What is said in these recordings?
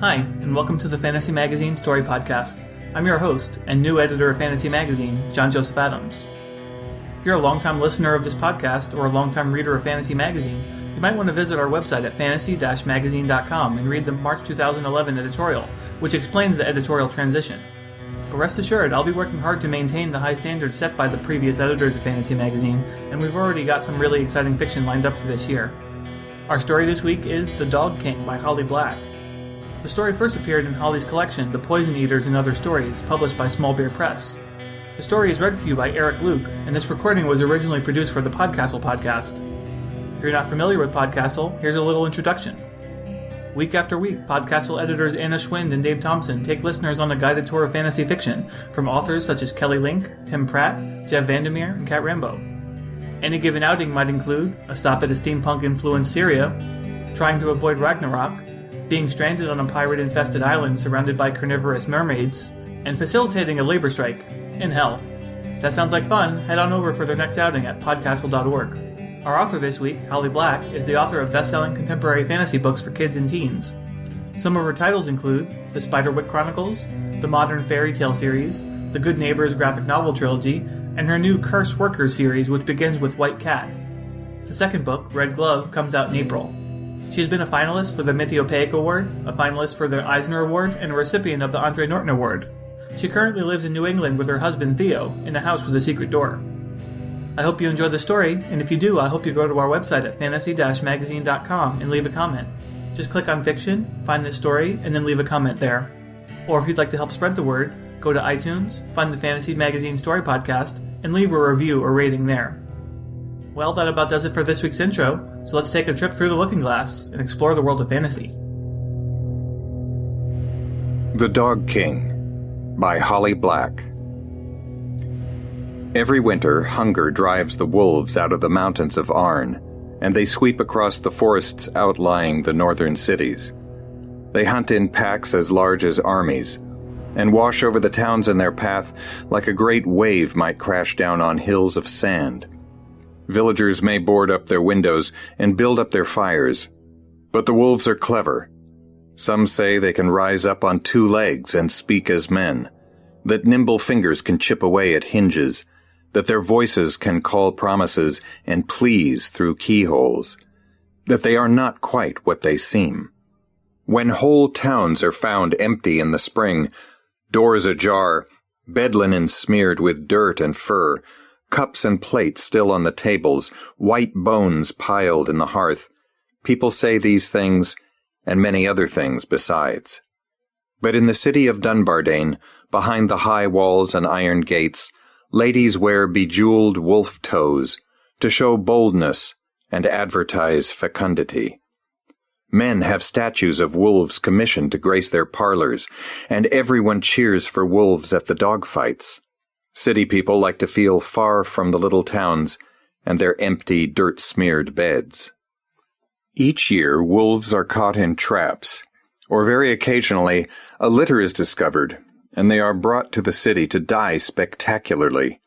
Hi, and welcome to the Fantasy Magazine Story Podcast. I'm your host and new editor of Fantasy Magazine, John Joseph Adams. If you're a longtime listener of this podcast or a longtime reader of Fantasy Magazine, you might want to visit our website at fantasy-magazine.com and read the March 2011 editorial, which explains the editorial transition. But rest assured, I'll be working hard to maintain the high standards set by the previous editors of Fantasy Magazine, and we've already got some really exciting fiction lined up for this year. Our story this week is The Dog King by Holly Black. The story first appeared in Holly's collection, The Poison Eaters and Other Stories, published by Small Beer Press. The story is read for you by Eric Luke, and this recording was originally produced for the Podcastle podcast. If you're not familiar with Podcastle, here's a little introduction. Week after week, Podcastle editors Anna Schwind and Dave Thompson take listeners on a guided tour of fantasy fiction from authors such as Kelly Link, Tim Pratt, Jeff Vandermeer, and Cat Rambo. Any given outing might include a stop at a steampunk-influenced Syria, trying to avoid Ragnarok, being stranded on a pirate-infested island surrounded by carnivorous mermaids, and facilitating a labor strike in hell. If that sounds like fun, head on over for their next outing at podcastle.org. Our author this week, Holly Black, is the author of best-selling contemporary fantasy books for kids and teens. Some of her titles include The Spiderwick Chronicles, The Modern Fairy Tale Series, The Good Neighbors Graphic Novel Trilogy, and her new Curse Workers series, which begins with White Cat. The second book, Red Glove, comes out in April. She has been a finalist for the Mythopoeic Award, a finalist for the Eisner Award, and a recipient of the Andre Norton Award. She currently lives in New England with her husband Theo, in a house with a secret door. I hope you enjoy the story, and if you do, I hope you go to our website at fantasy-magazine.com and leave a comment. Just click on Fiction, find this story, and then leave a comment there. Or if you'd like to help spread the word, go to iTunes, find the Fantasy Magazine Story Podcast, and leave a review or rating there. Well, that about does it for this week's intro, so let's take a trip through the looking glass and explore the world of fantasy. The Dog King by Holly Black. Every winter, hunger drives the wolves out of the mountains of Arn, and they sweep across the forests outlying the northern cities. They hunt in packs as large as armies, and wash over the towns in their path like a great wave might crash down on hills of sand. Villagers may board up their windows and build up their fires, but the wolves are clever. Some say they can rise up on two legs and speak as men, that nimble fingers can chip away at hinges, that their voices can call promises and pleas through keyholes, that they are not quite what they seem. When whole towns are found empty in the spring, doors ajar, bed linen smeared with dirt and fur, cups and plates still on the tables, white bones piled in the hearth, people say these things and many other things besides. But in the city of Dunbardane, behind the high walls and iron gates, ladies wear bejeweled wolf toes to show boldness and advertise fecundity. Men have statues of wolves commissioned to grace their parlors, and everyone cheers for wolves at the dogfights. City people like to feel far from the little towns and their empty, dirt-smeared beds. Each year, wolves are caught in traps, or very occasionally, a litter is discovered, and they are brought to the city to die spectacularly.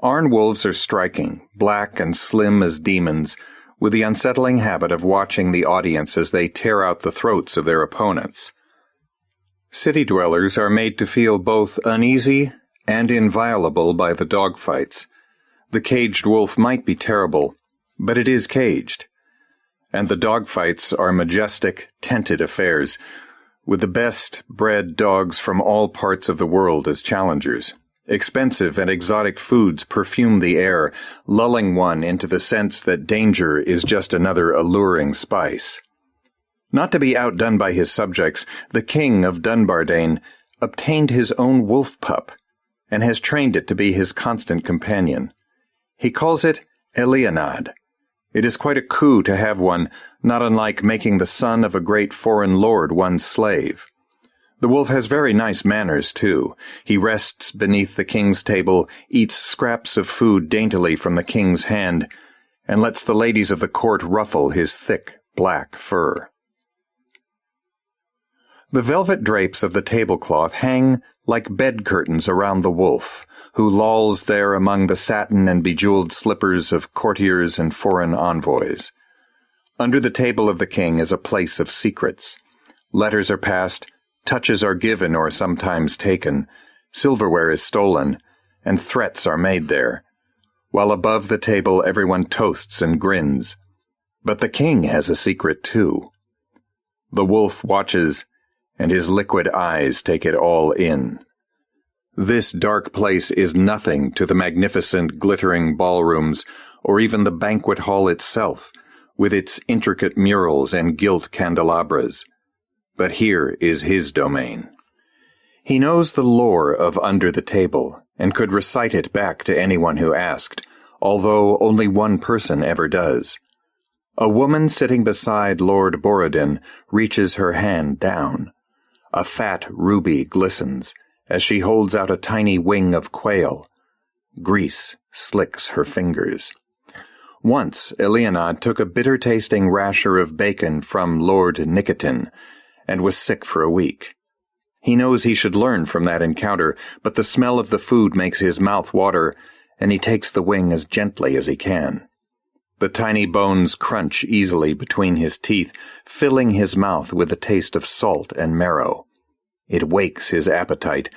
Arn wolves are striking, black and slim as demons, with the unsettling habit of watching the audience as they tear out the throats of their opponents. City dwellers are made to feel both uneasy and inviolable by the dogfights. The caged wolf might be terrible, but it is caged. And the dogfights are majestic, tented affairs, with the best-bred dogs from all parts of the world as challengers. Expensive and exotic foods perfume the air, lulling one into the sense that danger is just another alluring spice. Not to be outdone by his subjects, the King of Dunbardane obtained his own wolf pup, and has trained it to be his constant companion. He calls it Elionad. It is quite a coup to have one, not unlike making the son of a great foreign lord one's slave. The wolf has very nice manners, too. He rests beneath the king's table, eats scraps of food daintily from the king's hand, and lets the ladies of the court ruffle his thick, black fur. The velvet drapes of the tablecloth hang like bed curtains around the wolf, who lolls there among the satin and bejeweled slippers of courtiers and foreign envoys. Under the table of the king is a place of secrets. Letters are passed, touches are given or sometimes taken, silverware is stolen, and threats are made there, while above the table everyone toasts and grins. But the king has a secret too. The wolf watches, and his liquid eyes take it all in. This dark place is nothing to the magnificent glittering ballrooms, or even the banquet hall itself, with its intricate murals and gilt candelabras. But here is his domain. He knows the lore of Under the Table, and could recite it back to anyone who asked, although only one person ever does. A woman sitting beside Lord Borodin reaches her hand down. A fat ruby glistens as she holds out a tiny wing of quail. Grease slicks her fingers. Once Elionad took a bitter-tasting rasher of bacon from Lord Nicotin, and was sick for a week. He knows he should learn from that encounter, but the smell of the food makes his mouth water, and he takes the wing as gently as he can. The tiny bones crunch easily between his teeth, filling his mouth with the taste of salt and marrow. It wakes his appetite,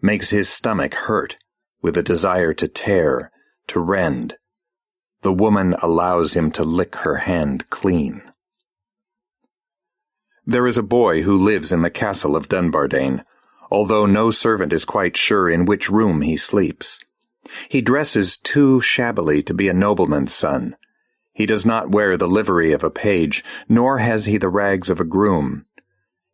makes his stomach hurt, with a desire to tear, to rend. The woman allows him to lick her hand clean. There is a boy who lives in the castle of Dunbardane, although no servant is quite sure in which room he sleeps. He dresses too shabbily to be a nobleman's son. He does not wear the livery of a page, nor has he the rags of a groom.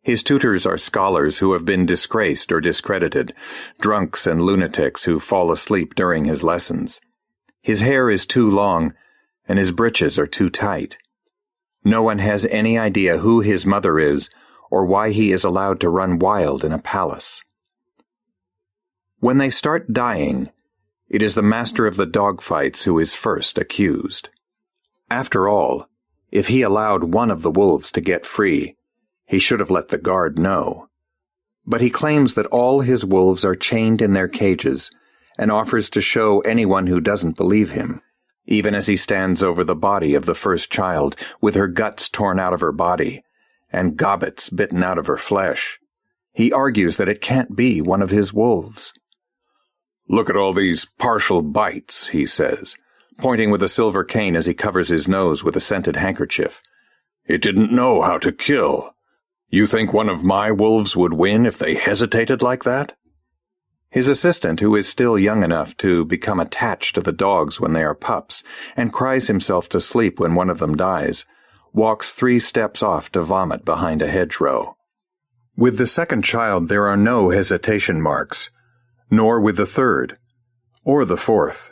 His tutors are scholars who have been disgraced or discredited, drunks and lunatics who fall asleep during his lessons. His hair is too long, and his breeches are too tight. No one has any idea who his mother is or why he is allowed to run wild in a palace. When they start dying, it is the master of the dogfights who is first accused. After all, if he allowed one of the wolves to get free, he should have let the guard know. But he claims that all his wolves are chained in their cages and offers to show anyone who doesn't believe him. Even as he stands over the body of the first child, with her guts torn out of her body, and gobbets bitten out of her flesh, he argues that it can't be one of his wolves. "Look at all these partial bites," he says, pointing with a silver cane as he covers his nose with a scented handkerchief. "It didn't know how to kill. You think one of my wolves would win if they hesitated like that?" His assistant, who is still young enough to become attached to the dogs when they are pups, and cries himself to sleep when one of them dies, walks 3 steps off to vomit behind a hedgerow. With the second child there are no hesitation marks, nor with the third, or the fourth.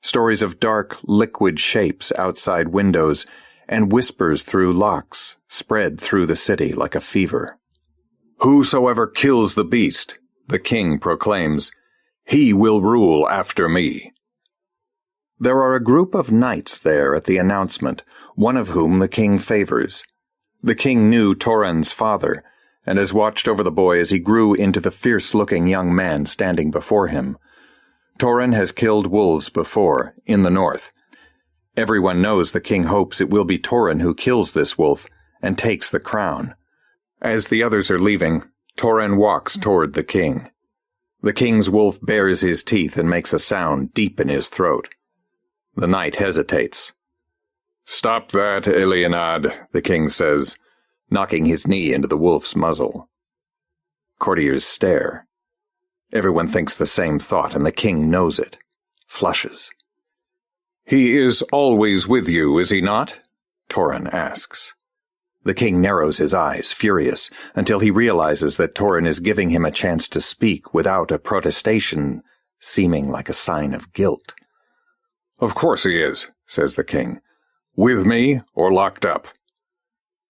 Stories of dark, liquid shapes outside windows, and whispers through locks, spread through the city like a fever. "Whosoever kills the beast," the king proclaims, "he will rule after me." There are a group of knights there at the announcement, one of whom the king favors. The king knew Torin's father, and has watched over the boy as he grew into the fierce-looking young man standing before him. Torin has killed wolves before, in the north. Everyone knows the king hopes it will be Torin who kills this wolf and takes the crown. As the others are leaving, Torin walks toward the king. The king's wolf bares his teeth and makes a sound deep in his throat. The knight hesitates. "Stop that, Elionad," the king says, knocking his knee into the wolf's muzzle. Courtiers stare. Everyone thinks the same thought, and the king knows it, flushes. "He is always with you, is he not?" Torin asks. The king narrows his eyes, furious, until he realizes that Torin is giving him a chance to speak without a protestation, seeming like a sign of guilt. "Of course he is," says the king. "With me or locked up."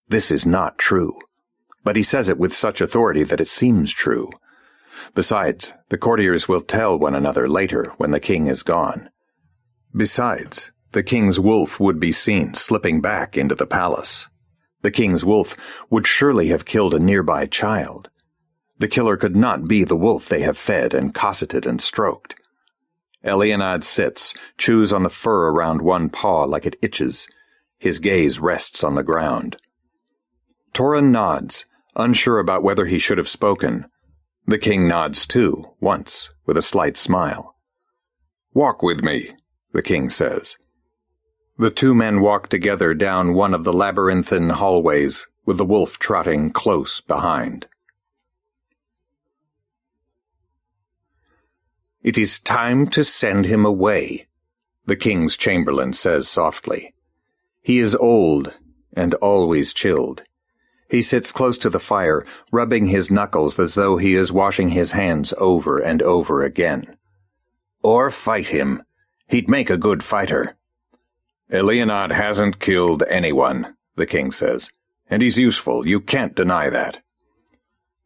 This is not true, but he says it with such authority that it seems true. Besides, the courtiers will tell one another later when the king is gone. Besides, the king's wolf would be seen slipping back into the palace. The king's wolf would surely have killed a nearby child. The killer could not be the wolf they have fed and cosseted and stroked. Elionad sits, chews on the fur around one paw like it itches. His gaze rests on the ground. Torin nods, unsure about whether he should have spoken. The king nods too, once, with a slight smile. "Walk with me," the king says. The two men walk together down one of the labyrinthine hallways, with the wolf trotting close behind. "It is time to send him away," the king's chamberlain says softly. He is old and always chilled. He sits close to the fire, rubbing his knuckles as though he is washing his hands over and over again. "Or fight him. He'd make a good fighter." "Elionad hasn't killed anyone," the king says, "and he's useful. You can't deny that."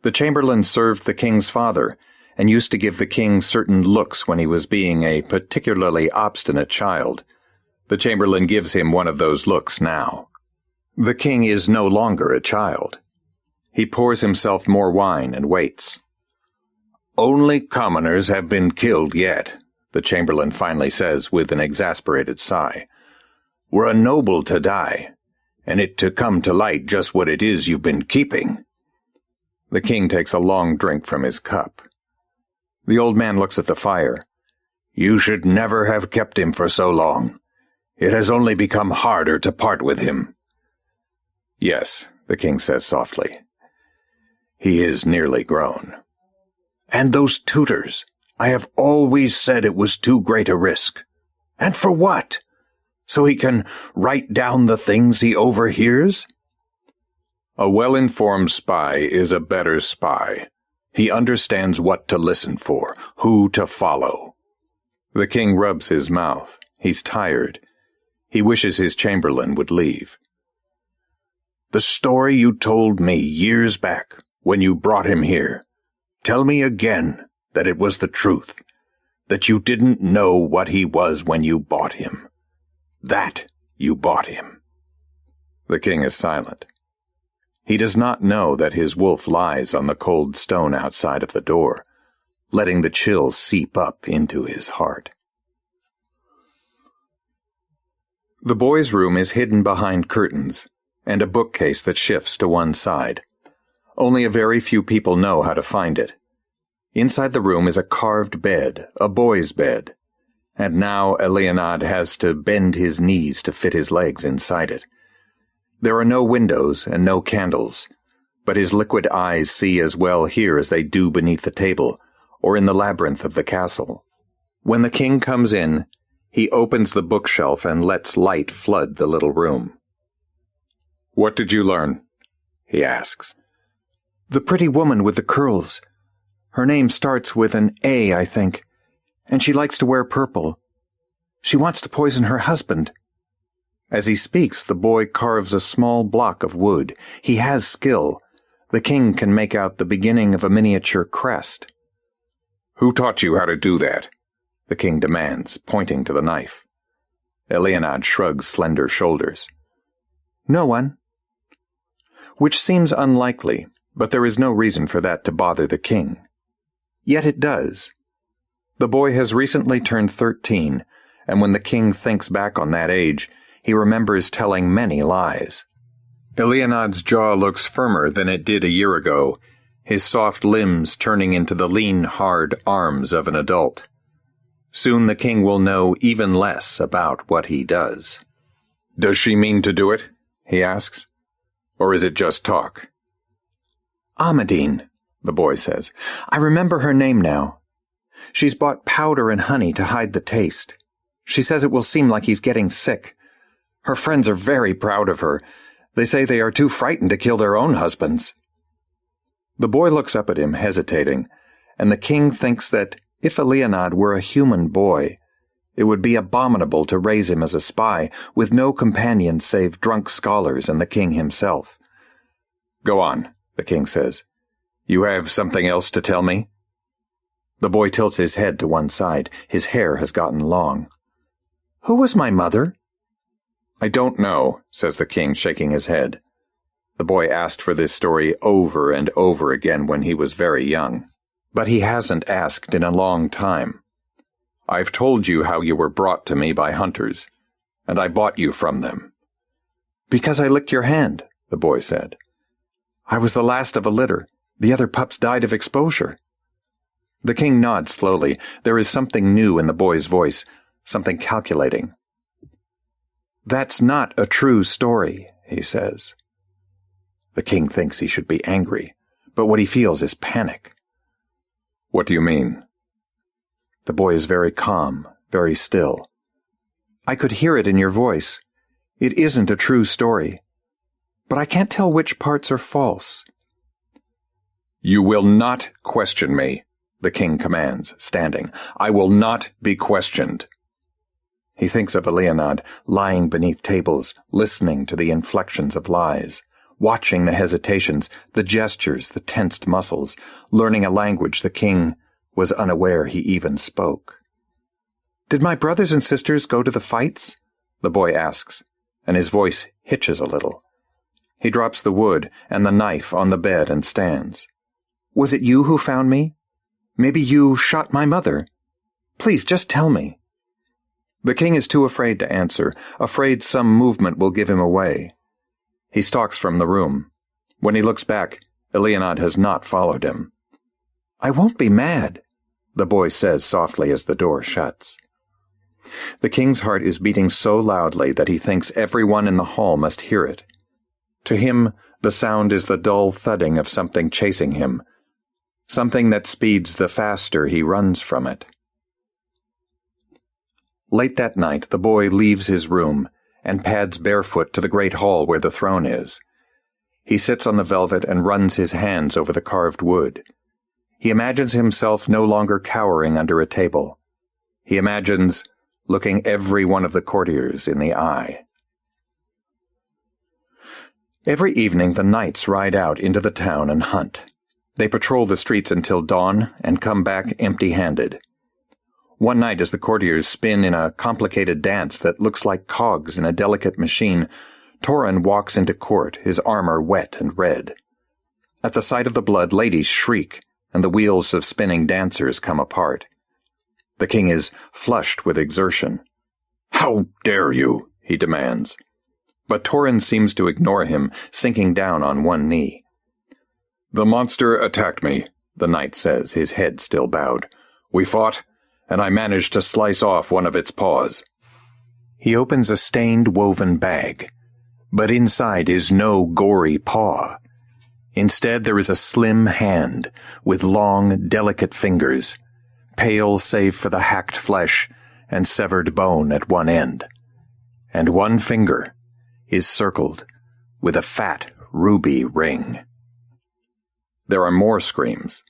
The chamberlain served the king's father, and used to give the king certain looks when he was being a particularly obstinate child. The chamberlain gives him one of those looks now. The king is no longer a child. He pours himself more wine and waits. "Only commoners have been killed yet," the chamberlain finally says with an exasperated sigh. "Were a noble to die, and it to come to light just what it is you've been keeping." The king takes a long drink from his cup. The old man looks at the fire. "You should never have kept him for so long. It has only become harder to part with him." "Yes," the king says softly. "He is nearly grown." "And those tutors. I have always said it was too great a risk. And for what? So he can write down the things he overhears?" "A well-informed spy is a better spy. He understands what to listen for, who to follow." The king rubs his mouth. He's tired. He wishes his chamberlain would leave. "The story you told me years back when you brought him here. Tell me again that it was the truth, that you didn't know what he was when you bought him. That you bought him." The king is silent. He does not know that his wolf lies on the cold stone outside of the door, letting the chill seep up into his heart. The boy's room is hidden behind curtains and a bookcase that shifts to one side. Only a very few people know how to find it. Inside the room is a carved bed, a boy's bed, and now Elionad has to bend his knees to fit his legs inside it. There are no windows and no candles, but his liquid eyes see as well here as they do beneath the table or in the labyrinth of the castle. When the king comes in, he opens the bookshelf and lets light flood the little room. "What did you learn?" he asks. "The pretty woman with the curls. Her name starts with an A, I think, and she likes to wear purple. She wants to poison her husband." As he speaks, the boy carves a small block of wood. He has skill. The king can make out the beginning of a miniature crest. "Who taught you how to do that?" the king demands, pointing to the knife. Elionad shrugs slender shoulders. No one. Which seems unlikely, but there is no reason for that to bother the king. Yet it does. The boy has recently turned 13, and when the king thinks back on that age, he remembers telling many lies. Elionad's jaw looks firmer than it did a year ago, his soft limbs turning into the lean, hard arms of an adult. Soon the king will know even less about what he does. Does she mean to do it? He asks. Or is it just talk? Amadine, the boy says. I remember her name now. She's bought powder and honey to hide the taste. She says it will seem like he's getting sick. Her friends are very proud of her. They say they are too frightened to kill their own husbands. The boy looks up at him, hesitating, and the king thinks that if Elionad were a human boy, it would be abominable to raise him as a spy with no companion save drunk scholars and the king himself. Go on, the king says. You have something else to tell me? The boy tilts his head to one side. His hair has gotten long. Who was my mother? I don't know, says the king, shaking his head. The boy asked for this story over and over again when he was very young, but he hasn't asked in a long time. I've told you how you were brought to me by hunters, and I bought you from them. Because I licked your hand, the boy said. I was the last of a litter. The other pups died of exposure. The king nods slowly. There is something new in the boy's voice, something calculating. That's not a true story, he says. The king thinks he should be angry, but what he feels is panic. What do you mean? The boy is very calm, very still. I could hear it in your voice. It isn't a true story, but I can't tell which parts are false. You will not question me, the king commands, standing. I will not be questioned. He thinks of Elionad, lying beneath tables, listening to the inflections of lies, watching the hesitations, the gestures, the tensed muscles, learning a language the king was unaware he even spoke. Did my brothers and sisters go to the fights? The boy asks, and his voice hitches a little. He drops the wood and the knife on the bed and stands. Was it you who found me? Maybe you shot my mother. Please, just tell me. The king is too afraid to answer, afraid some movement will give him away. He stalks from the room. When he looks back, Elionad has not followed him. I won't be mad, the boy says softly as the door shuts. The king's heart is beating so loudly that he thinks everyone in the hall must hear it. To him, the sound is the dull thudding of something chasing him, something that speeds the faster he runs from it. Late that night, the boy leaves his room and pads barefoot to the great hall where the throne is. He sits on the velvet and runs his hands over the carved wood. He imagines himself no longer cowering under a table. He imagines looking every one of the courtiers in the eye. Every evening the knights ride out into the town and hunt. They patrol the streets until dawn and come back empty-handed. One night as the courtiers spin in a complicated dance that looks like cogs in a delicate machine, Torin walks into court, his armor wet and red. At the sight of the blood, ladies shriek, and the wheels of spinning dancers come apart. The king is flushed with exertion. "How dare you?" he demands. But Torin seems to ignore him, sinking down on one knee. "The monster attacked me," the knight says, his head still bowed. "We fought, and I managed to slice off one of its paws." He opens a stained woven bag, but inside is no gory paw. Instead, there is a slim hand with long, delicate fingers, pale save for the hacked flesh and severed bone at one end. And one finger is circled with a fat ruby ring. There are more screams.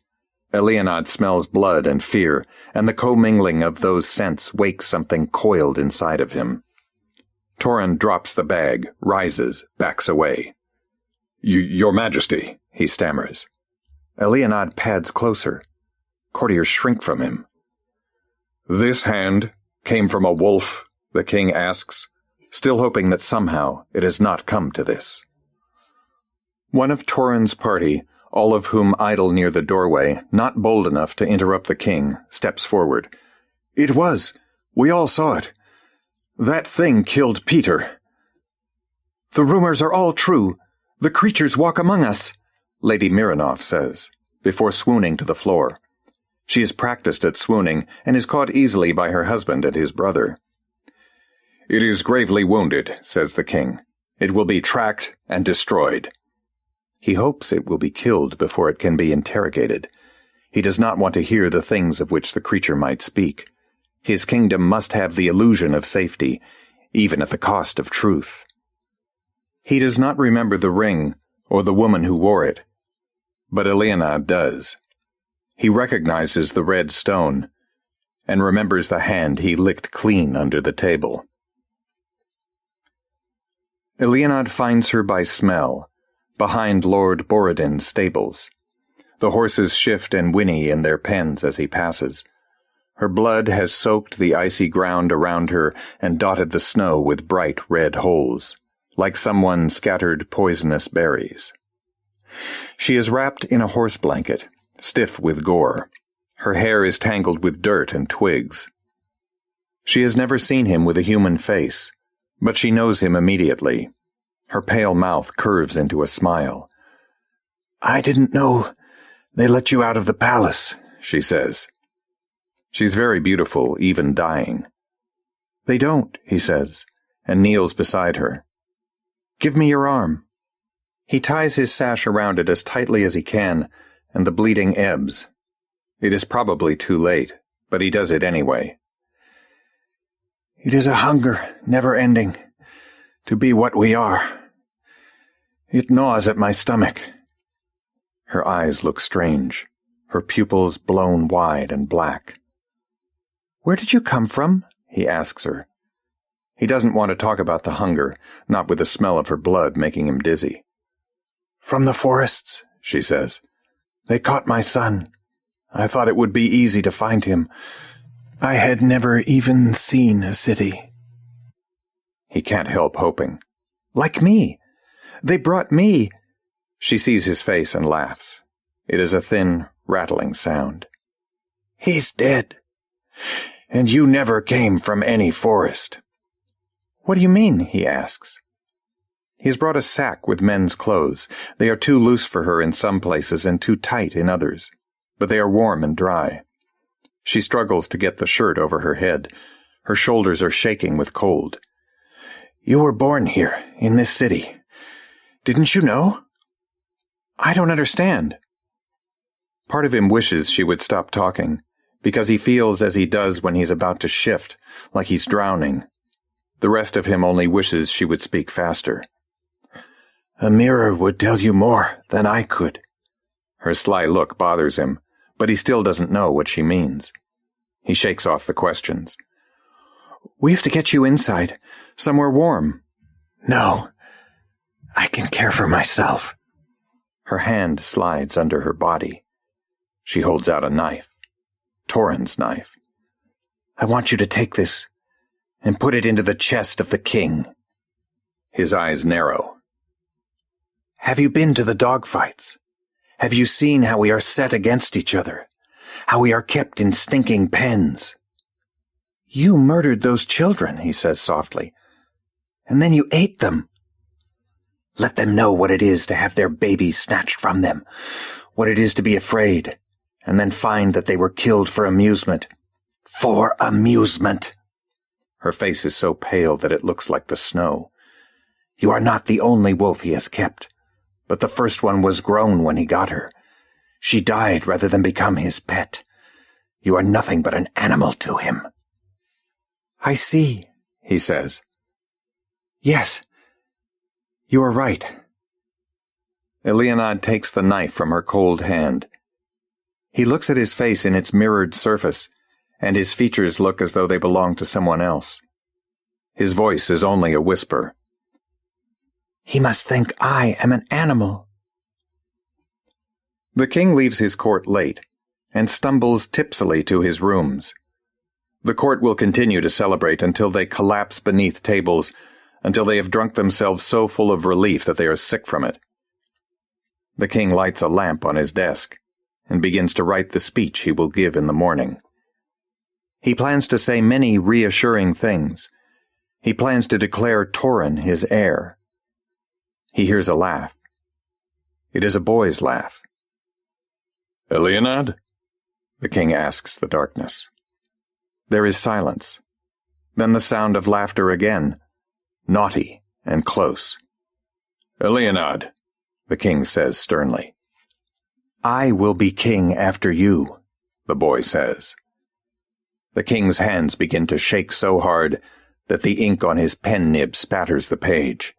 Elionad smells blood and fear, and the commingling of those scents wakes something coiled inside of him. Torin drops the bag, rises, backs away. Your Majesty, he stammers. Elionad pads closer. Courtiers shrink from him. This hand came from a wolf the king asks, still hoping that somehow it has not come to this. One of Torin's party, all of whom idle near the doorway, not bold enough to interrupt the king, steps forward. "It was. We all saw it. That thing killed Peter." "The rumors are all true. The creatures walk among us," Lady Mironov says, before swooning to the floor. She is practiced at swooning and is caught easily by her husband and his brother. "It is gravely wounded," says the king. "It will be tracked and destroyed." He hopes it will be killed before it can be interrogated. He does not want to hear the things of which the creature might speak. His kingdom must have the illusion of safety, even at the cost of truth. He does not remember the ring or the woman who wore it, but Elionad does. He recognizes the red stone and remembers the hand he licked clean under the table. Elionad finds her by smell, behind Lord Borodin's stables. The horses shift and whinny in their pens as he passes. Her blood has soaked the icy ground around her and dotted the snow with bright red holes, like someone scattered poisonous berries. She is wrapped in a horse blanket, stiff with gore. Her hair is tangled with dirt and twigs. She has never seen him with a human face, but she knows him immediately. Her pale mouth curves into a smile. "I didn't know they let you out of the palace," she says. She's very beautiful, even dying. "They don't," he says, and kneels beside her. "Give me your arm." He ties his sash around it as tightly as he can, and the bleeding ebbs. It is probably too late, but he does it anyway. "It is a hunger, never-ending, to be what we are. It gnaws at my stomach." Her eyes look strange, her pupils blown wide and black. "Where did you come from?" he asks her. He doesn't want to talk about the hunger, not with the smell of her blood making him dizzy. "From the forests," she says. "They caught my son. I thought it would be easy to find him. I had never even seen a city." He can't help hoping. "Like me. They brought me." She sees his face and laughs. It is a thin, rattling sound. "He's dead. And you never came from any forest." "What do you mean?" he asks. He has brought a sack with men's clothes. They are too loose for her in some places and too tight in others, but they are warm and dry. She struggles to get the shirt over her head. Her shoulders are shaking with cold. "You were born here, in this city. Didn't you know?" "I don't understand." Part of him wishes she would stop talking, because he feels as he does when he's about to shift, like he's drowning. The rest of him only wishes she would speak faster. "A mirror would tell you more than I could." Her sly look bothers him, but he still doesn't know what she means. He shakes off the questions. "We have to get you inside, somewhere warm." "No, I can care for myself." Her hand slides under her body. She holds out a knife, Torin's knife. "I want you to take this and put it into the chest of the king." His eyes narrow. "Have you been to the dogfights? Have you seen how we are set against each other? How we are kept in stinking pens?" "You murdered those children," he says softly, "and then you ate them." "Let them know what it is to have their babies snatched from them, what it is to be afraid, and then find that they were killed for amusement. For amusement." Her face is so pale that it looks like the snow. "You are not the only wolf he has kept, but the first one was grown when he got her. She died rather than become his pet. You are nothing but an animal to him." "I see," he says. "Yes, you are right." Elionad takes the knife from her cold hand. He looks at his face in its mirrored surface, and his features look as though they belong to someone else. His voice is only a whisper. "He must think I am an animal." The king leaves his court late and stumbles tipsily to his rooms. The court will continue to celebrate until they collapse beneath tables, until they have drunk themselves so full of relief that they are sick from it. The king lights a lamp on his desk and begins to write the speech he will give in the morning. He plans to say many reassuring things. He plans to declare Torin his heir. He hears a laugh. It is a boy's laugh. "Elionad?" the king asks the darkness. There is silence. Then the sound of laughter again, naughty and close. "Elionad," the king says sternly. "I will be king after you," the boy says. The king's hands begin to shake so hard that the ink on his pen nib spatters the page.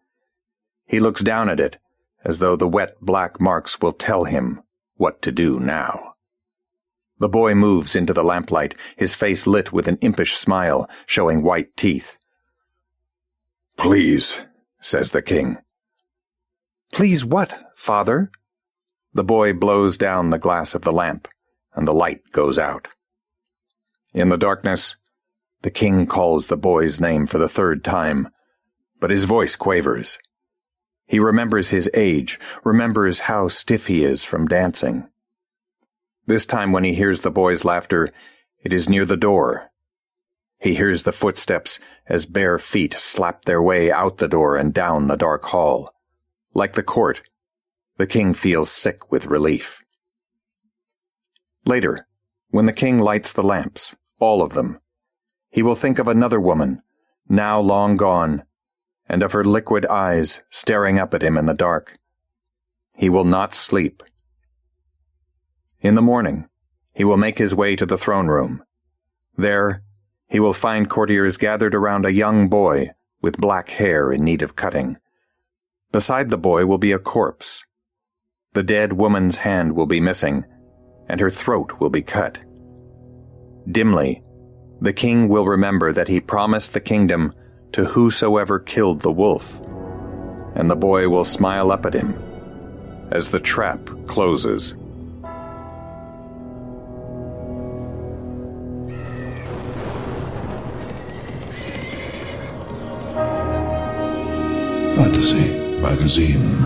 He looks down at it, as though the wet black marks will tell him what to do now. The boy moves into the lamplight, his face lit with an impish smile, showing white teeth. "Please," says the king. "Please what, father?" The boy blows down the glass of the lamp, and the light goes out. In the darkness, the king calls the boy's name for the third time, but his voice quavers. He remembers his age, remembers how stiff he is from dancing. This time when he hears the boy's laughter, it is near the door. He hears the footsteps as bare feet slap their way out the door and down the dark hall. Like the court, the king feels sick with relief. Later, when the king lights the lamps, all of them, he will think of another woman, now long gone, and of her liquid eyes staring up at him in the dark. He will not sleep. In the morning, he will make his way to the throne room. There, he will find courtiers gathered around a young boy with black hair in need of cutting. Beside the boy will be a corpse. The dead woman's hand will be missing, and her throat will be cut. Dimly, the king will remember that he promised the kingdom to whosoever killed the wolf, and the boy will smile up at him as the trap closes. Fantasy Magazine.